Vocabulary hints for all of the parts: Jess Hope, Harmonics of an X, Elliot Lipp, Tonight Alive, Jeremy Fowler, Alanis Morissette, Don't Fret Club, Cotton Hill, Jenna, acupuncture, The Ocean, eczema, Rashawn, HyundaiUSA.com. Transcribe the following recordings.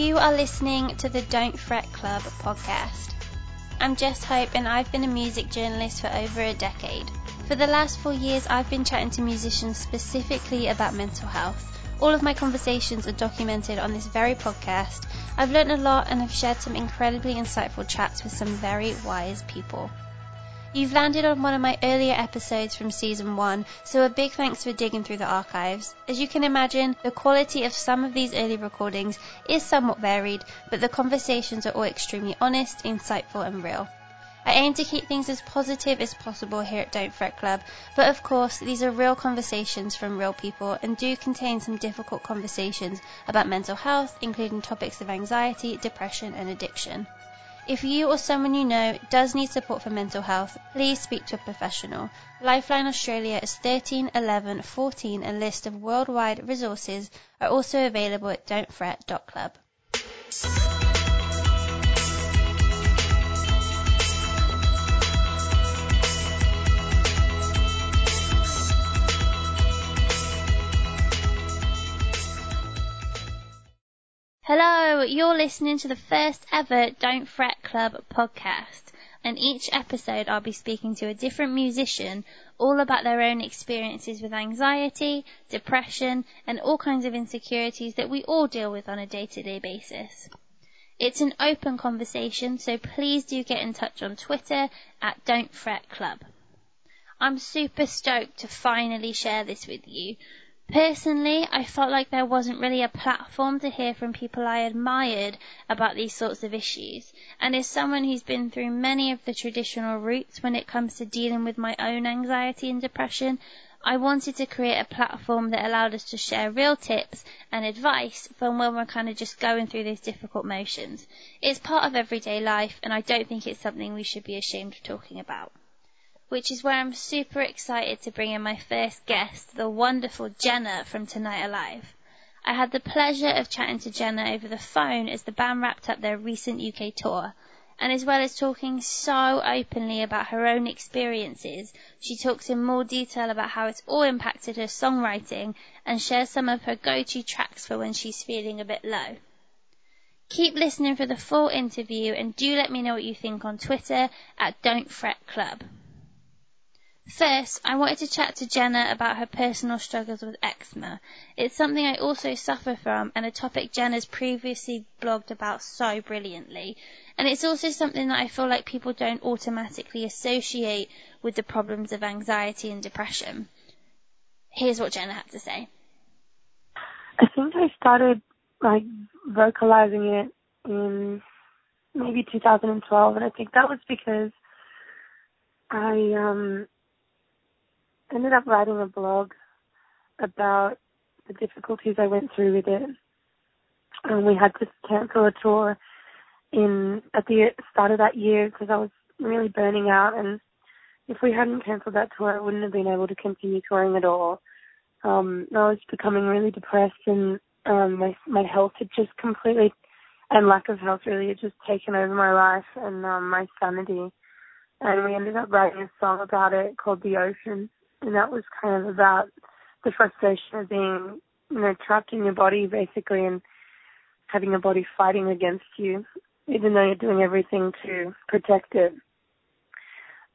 You are listening to the Don't Fret Club podcast. I'm Jess Hope and I've been a music journalist for over a decade. For the last 4 years, I've been chatting to musicians specifically about mental health. All of my conversations are documented on this very podcast. I've learned a lot and I've shared some incredibly insightful chats with some very wise people. You've landed on one of my earlier episodes from Season 1, so a big thanks for digging through the archives. As you can imagine, the quality of some of these early recordings is somewhat varied, but the conversations are all extremely honest, insightful and real. I aim to keep things as positive as possible here at Don't Fret Club, but of course these are real conversations from real people and do contain some difficult conversations about mental health, including topics of anxiety, depression and addiction. If you or someone you know does need support for mental health, please speak to a professional. Lifeline Australia is 13, 11, 14. A list of worldwide resources are also available at don'tfret.club. Hello, you're listening to the first ever Don't Fret Club podcast, and each episode I'll be speaking to a different musician all about their own experiences with anxiety, depression and all kinds of insecurities that we all deal with on a day-to-day basis. It's an open conversation, so please do get in touch on Twitter at Don't Fret Club. I'm super stoked to finally share this with you. Personally, I felt like there wasn't really a platform to hear from people I admired about these sorts of issues, and as someone who's been through many of the traditional routes when it comes to dealing with my own anxiety and depression, I wanted to create a platform that allowed us to share real tips and advice from when we're kind of just going through those difficult motions. It's part of everyday life, and I don't think it's something we should be ashamed of talking about. Which is where I'm super excited to bring in my first guest, the wonderful Jenna from Tonight Alive. I had the pleasure of chatting to Jenna over the phone as the band wrapped up their recent UK tour, and as well as talking so openly about her own experiences, she talks in more detail about how it's all impacted her songwriting and shares some of her go-to tracks for when she's feeling a bit low. Keep listening for the full interview and do let me know what you think on Twitter at Don't Fret Club. First, I wanted to chat to Jenna about her personal struggles with eczema. It's something I also suffer from and a topic Jenna's previously blogged about so brilliantly. And it's also something that I feel like people don't automatically associate with the problems of anxiety and depression. Here's what Jenna had to say. I think I started vocalizing it in maybe 2012, and I think that was because I ended up writing a blog about the difficulties I went through with it. And we had to cancel a tour at the start of that year because I was really burning out. And if we hadn't cancelled that tour, I wouldn't have been able to continue touring at all. I was becoming really depressed, and my health had just completely, and lack of health really, had just taken over my life and my sanity. And we ended up writing a song about it called The Ocean. And that was kind of about the frustration of being, trapped in your body, basically, and having your body fighting against you, even though you're doing everything to protect it.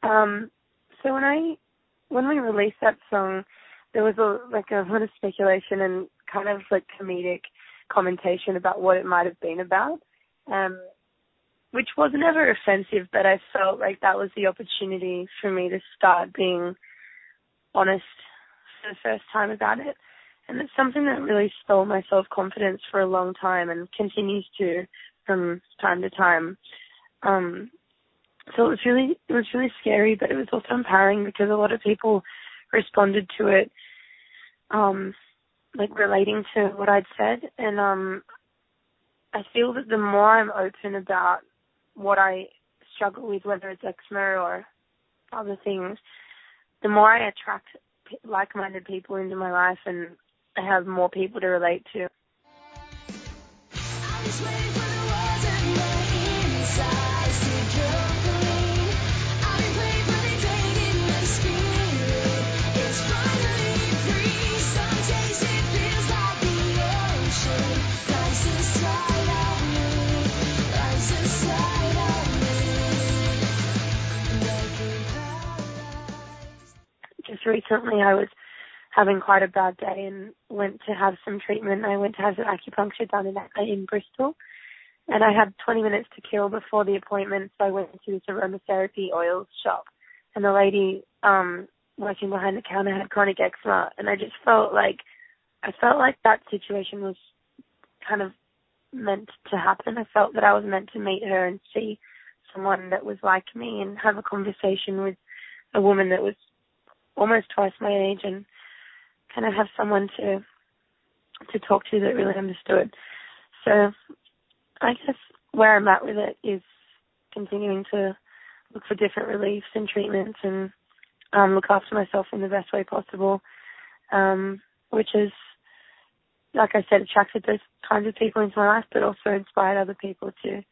So when we released that song, there was a lot of speculation and kind of comedic commentation about what it might have been about, which wasn't ever offensive, but I felt like that was the opportunity for me to start being honest for the first time about it. And it's something that really stole my self-confidence for a long time and continues to from time to time. So it was really scary, but it was also empowering because a lot of people responded to it, relating to what I'd said. And I feel that the more I'm open about what I struggle with, whether it's eczema or other things, the more I attract like-minded people into my life and I have more people to relate to. recently I was having quite a bad day and went to have some treatment. I went to have some acupuncture done in Bristol, and I had 20 minutes to kill before the appointment, so I went to this aromatherapy oils shop, and the lady working behind the counter had chronic eczema, and I just felt like that situation was kind of meant to happen. I felt that I was meant to meet her and see someone that was like me and have a conversation with a woman that was almost twice my age and kind of have someone to talk to that really understood. So I guess where I'm at with it is continuing to look for different reliefs and treatments and look after myself in the best way possible, which is, like I said, attracted those kinds of people into my life, but also inspired other people to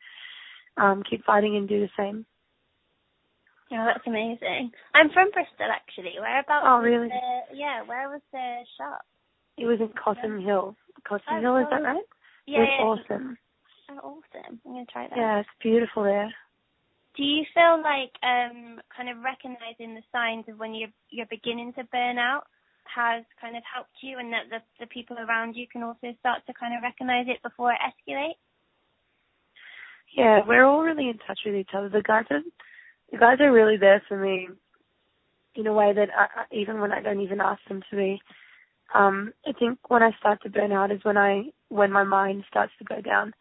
keep fighting and do the same. Yeah, that's amazing. I'm from Bristol, actually. Whereabouts? Oh, really? Where was the shop? It was in Cotton Hill. Cotton Hill, is that right? Yeah. It was awesome. Oh, awesome. I'm going to try that. Yeah, it's beautiful there. Do you feel like kind of recognising the signs of when you're beginning to burn out has kind of helped you, and that the people around you can also start to kind of recognise it before it escalates? Yeah, we're all really in touch with each other. The guys are really there for me in a way that I, even when I don't even ask them to be. I think when I start to burn out is when my mind starts to go down,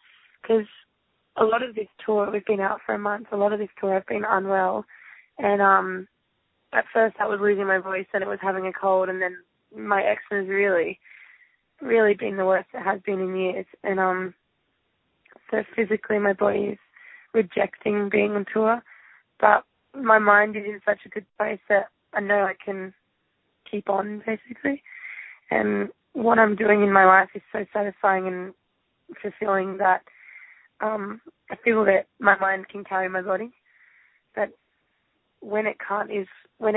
because a lot of this tour, we've been out for a month, a lot of this tour I've been unwell, and at first I was losing my voice, then it was having a cold, and then my eczema has really, really been the worst it has been in years, and so physically my body is rejecting being on tour. But my mind is in such a good place that I know I can keep on, basically. And what I'm doing in my life is so satisfying and fulfilling that I feel that my mind can carry my body. But when it can't is when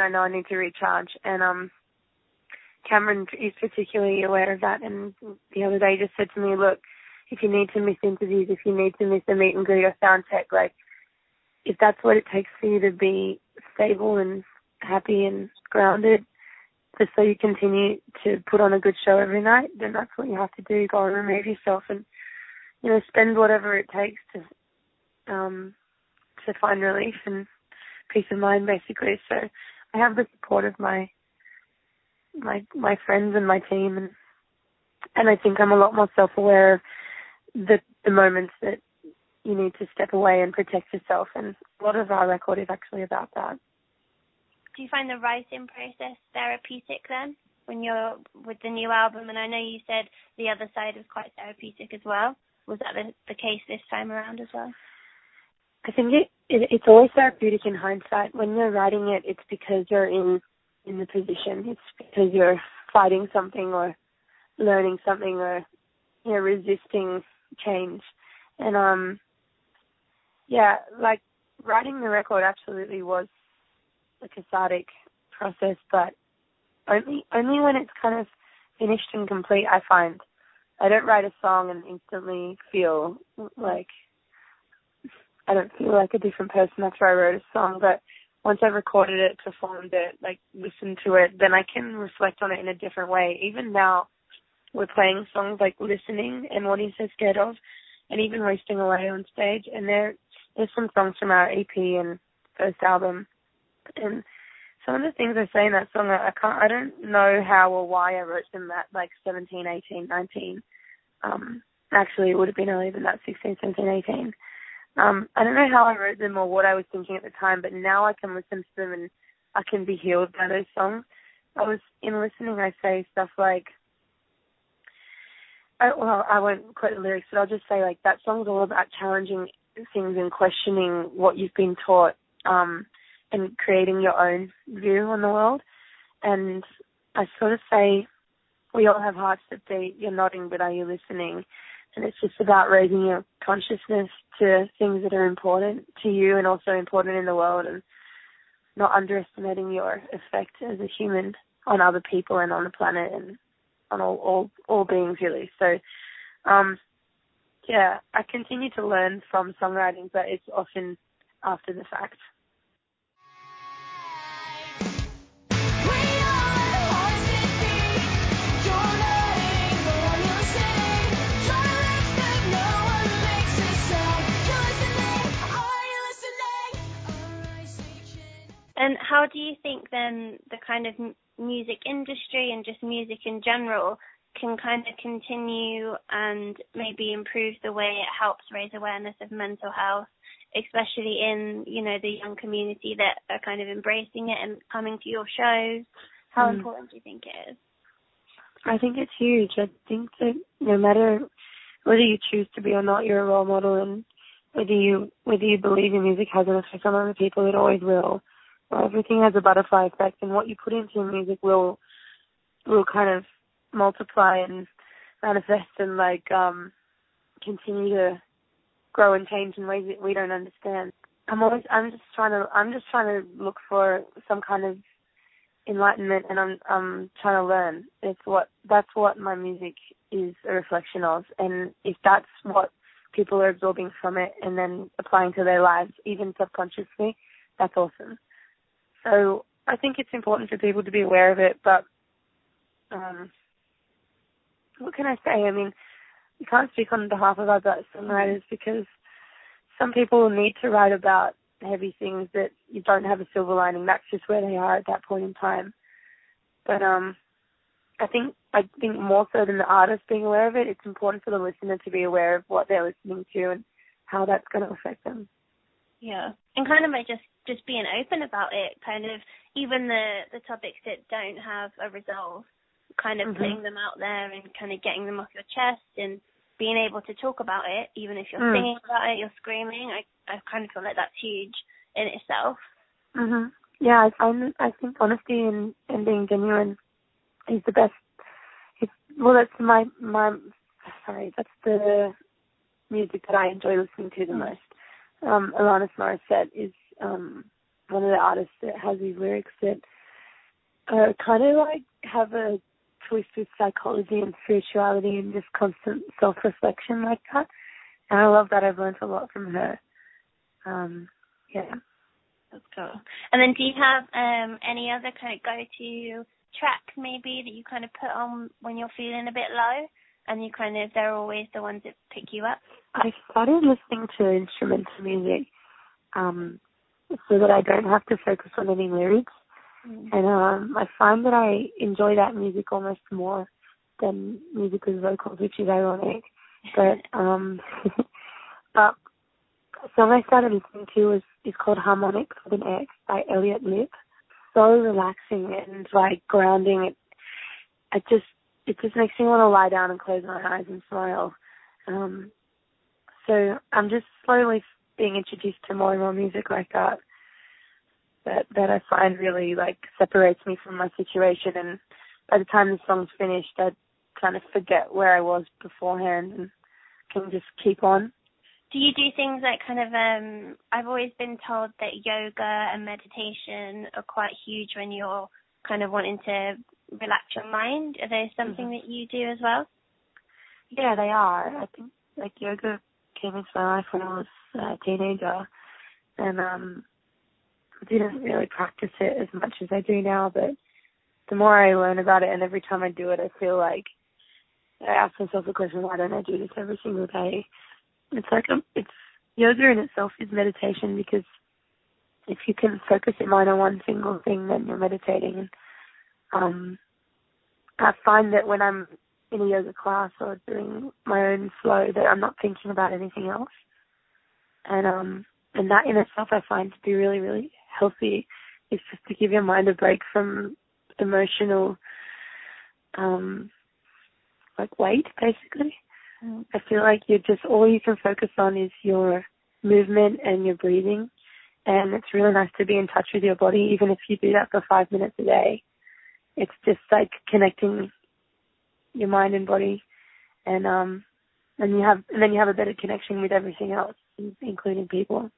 I know I need to recharge. And Cameron is particularly aware of that. And the other day he just said to me, look, if you need to miss interviews, if you need to miss a meet and greet or sound check, like, if that's what it takes for you to be stable and happy and grounded, just so you continue to put on a good show every night, then that's what you have to do. Go and remove yourself and, you know, spend whatever it takes to find relief and peace of mind, basically. So I have the support of my friends and my team, and I think I'm a lot more self-aware of the moments that you need to step away and protect yourself, and a lot of our record is actually about that. Do you find the writing process therapeutic then, when you're with the new album? And I know you said the other side was quite therapeutic as well. Was that the case this time around as well? I think it's always therapeutic in hindsight. When you're writing it, it's because you're in the position. It's because you're fighting something or learning something or, you know, resisting change. And yeah, like writing the record absolutely was a cathartic process, but only when it's kind of finished and complete, I find. I don't write a song and instantly feel like, I don't feel like a different person after I wrote a song, but once I've recorded it, performed it, like listened to it, then I can reflect on it in a different way. Even now, we're playing songs like Listening and What He's So Scared Of, and even Wasting Away on stage, and there's some songs from our EP and first album, and some of the things I say in that song, I don't know how or why I wrote them at like 17, 18, 19. Actually, it would have been earlier than that, 16, 17, 18. I don't know how I wrote them or what I was thinking at the time, but now I can listen to them and I can be healed by those songs. I say stuff like, I won't quote the lyrics, but I'll just say, like, that song's all about challenging things and questioning what you've been taught, and creating your own view on the world. And I sort of say, we all have hearts that beat, you're nodding, but are you listening? And it's just about raising your consciousness to things that are important to you and also important in the world, and not underestimating your effect as a human on other people and on the planet and on all beings, really. So, yeah, I continue to learn from songwriting, but it's often after the fact. how do you think then the kind of music industry and just music in general can kind of continue and maybe improve the way it helps raise awareness of mental health, especially in, you know, the young community that are kind of embracing it and coming to your shows? How important do you think it is? I think it's huge. I think that no matter whether you choose to be or not, you're a role model, and whether you believe your music has an effect on other people, it always will. Everything has a butterfly effect, and what you put into your music will kind of multiply and manifest and continue to grow and change in ways that we don't understand. I'm just trying to look for some kind of enlightenment, and I'm trying to learn. That's what my music is a reflection of, and if that's what people are absorbing from it and then applying to their lives, even subconsciously, that's awesome. So I think it's important for people to be aware of it, but what can I say? I mean, you can't speak on behalf of other songwriters because some people need to write about heavy things that you don't have a silver lining. That's just where they are at that point in time. But I think more so than the artist being aware of it, it's important for the listener to be aware of what they're listening to and how that's going to affect them. Yeah, and kind of by just being open about it, kind of even the topics that don't have a resolve, kind of putting them out there and kind of getting them off your chest and being able to talk about it, even if you're singing about it, you're screaming. I kind of feel like that's huge in itself. Yeah, I think honesty and being genuine is the best. That's the music that I enjoy listening to the most. Alanis Morissette is one of the artists that has these lyrics that kind of have a twist with psychology and spirituality and just constant self-reflection like that. And I love that. I've learned a lot from her. Yeah. That's cool. And then do you have any other kind of go-to track maybe that you kind of put on when you're feeling a bit low and you kind of, they're always the ones that pick you up? I started listening to instrumental music so that I don't have to focus on any lyrics. And I find that I enjoy that music almost more than music with vocals, which is ironic. But the song I started listening to is called Harmonics of an X by Elliot Lipp. So relaxing and grounding. It just makes me want to lie down and close my eyes and smile. So I'm just slowly being introduced to more and more music like that. That I find really separates me from my situation, and by the time the song's finished, I kind of forget where I was beforehand and can just keep on. Do you do things like kind of? I've always been told that yoga and meditation are quite huge when you're kind of wanting to relax your mind. Are those something that you do as well? Yeah, they are. I think yoga came into my life when I was a teenager, and I didn't really practice it as much as I do now, but the more I learn about it, and every time I do it, I feel like I ask myself the question, why don't I do this every single day? It's yoga in itself is meditation, because if you can focus your mind on one single thing, then you're meditating. I find that when I'm in a yoga class or doing my own flow, that I'm not thinking about anything else. And that in itself I find to be really, really healthy. It's just to give your mind a break from emotional, weight, basically. I feel like you're just, all you can focus on is your movement and your breathing. And it's really nice to be in touch with your body, even if you do that for 5 minutes a day. It's just connecting your mind and body. And then you have a better connection with everything else, including people.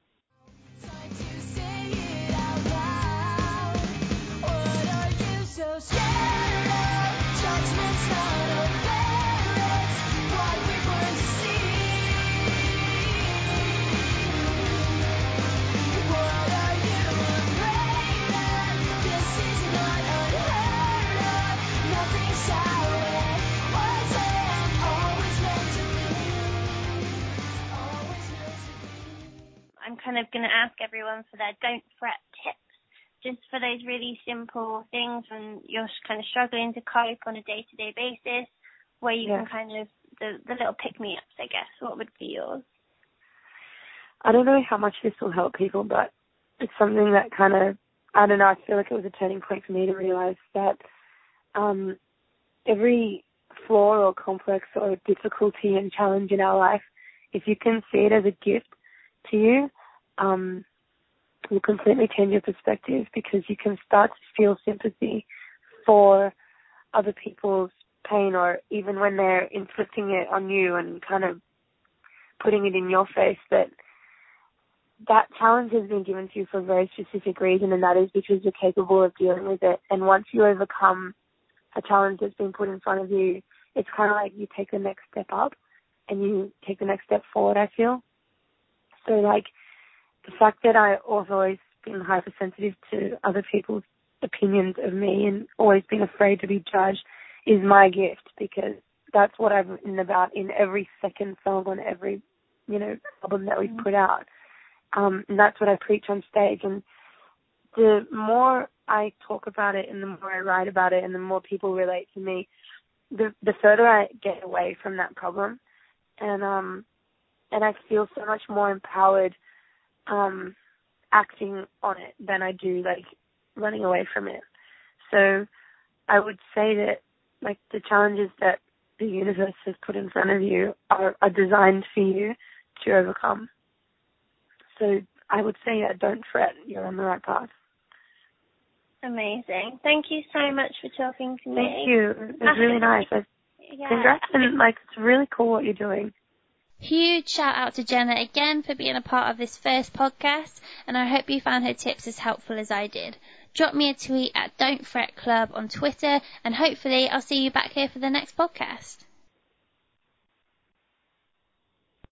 I'm kind of going to ask everyone for their Don't Fret tips just for those really simple things when you're kind of struggling to cope on a day-to-day basis, where you can kind of, the little pick-me-ups, I guess. What would be yours? I don't know how much this will help people, but it's something that kind of, I don't know, I feel like it was a turning point for me to realise that every flaw or complex or difficulty and challenge in our life, if you can see it as a gift to you, will completely change your perspective, because you can start to feel sympathy for other people's pain, or even when they're inflicting it on you and kind of putting it in your face, that challenge has been given to you for a very specific reason, and that is because you're capable of dealing with it. And once you overcome a challenge that's been put in front of you, it's kind of like you take the next step up and you take the next step forward, I feel. So, like, the fact that I've always been hypersensitive to other people's opinions of me and always been afraid to be judged is my gift, because that's what I've written about in every second song on every, album that we've put out. And that's what I preach on stage. And the more I talk about it and the more I write about it and the more people relate to me, the further I get away from that problem. And I feel so much more empowered acting on it than I do, like, running away from it. So I would say that, like, the challenges that the universe has put in front of you are designed for you to overcome. So I would say, don't fret, you're on the right path. Amazing. Thank you so much for talking to me. Thank you. It was really nice. Congrats, and, it's really cool what you're doing. Huge shout out to Jenna again for being a part of this first podcast, and I hope you found her tips as helpful as I did. Drop me a tweet at Don't Fret Club on Twitter, and hopefully I'll see you back here for the next podcast.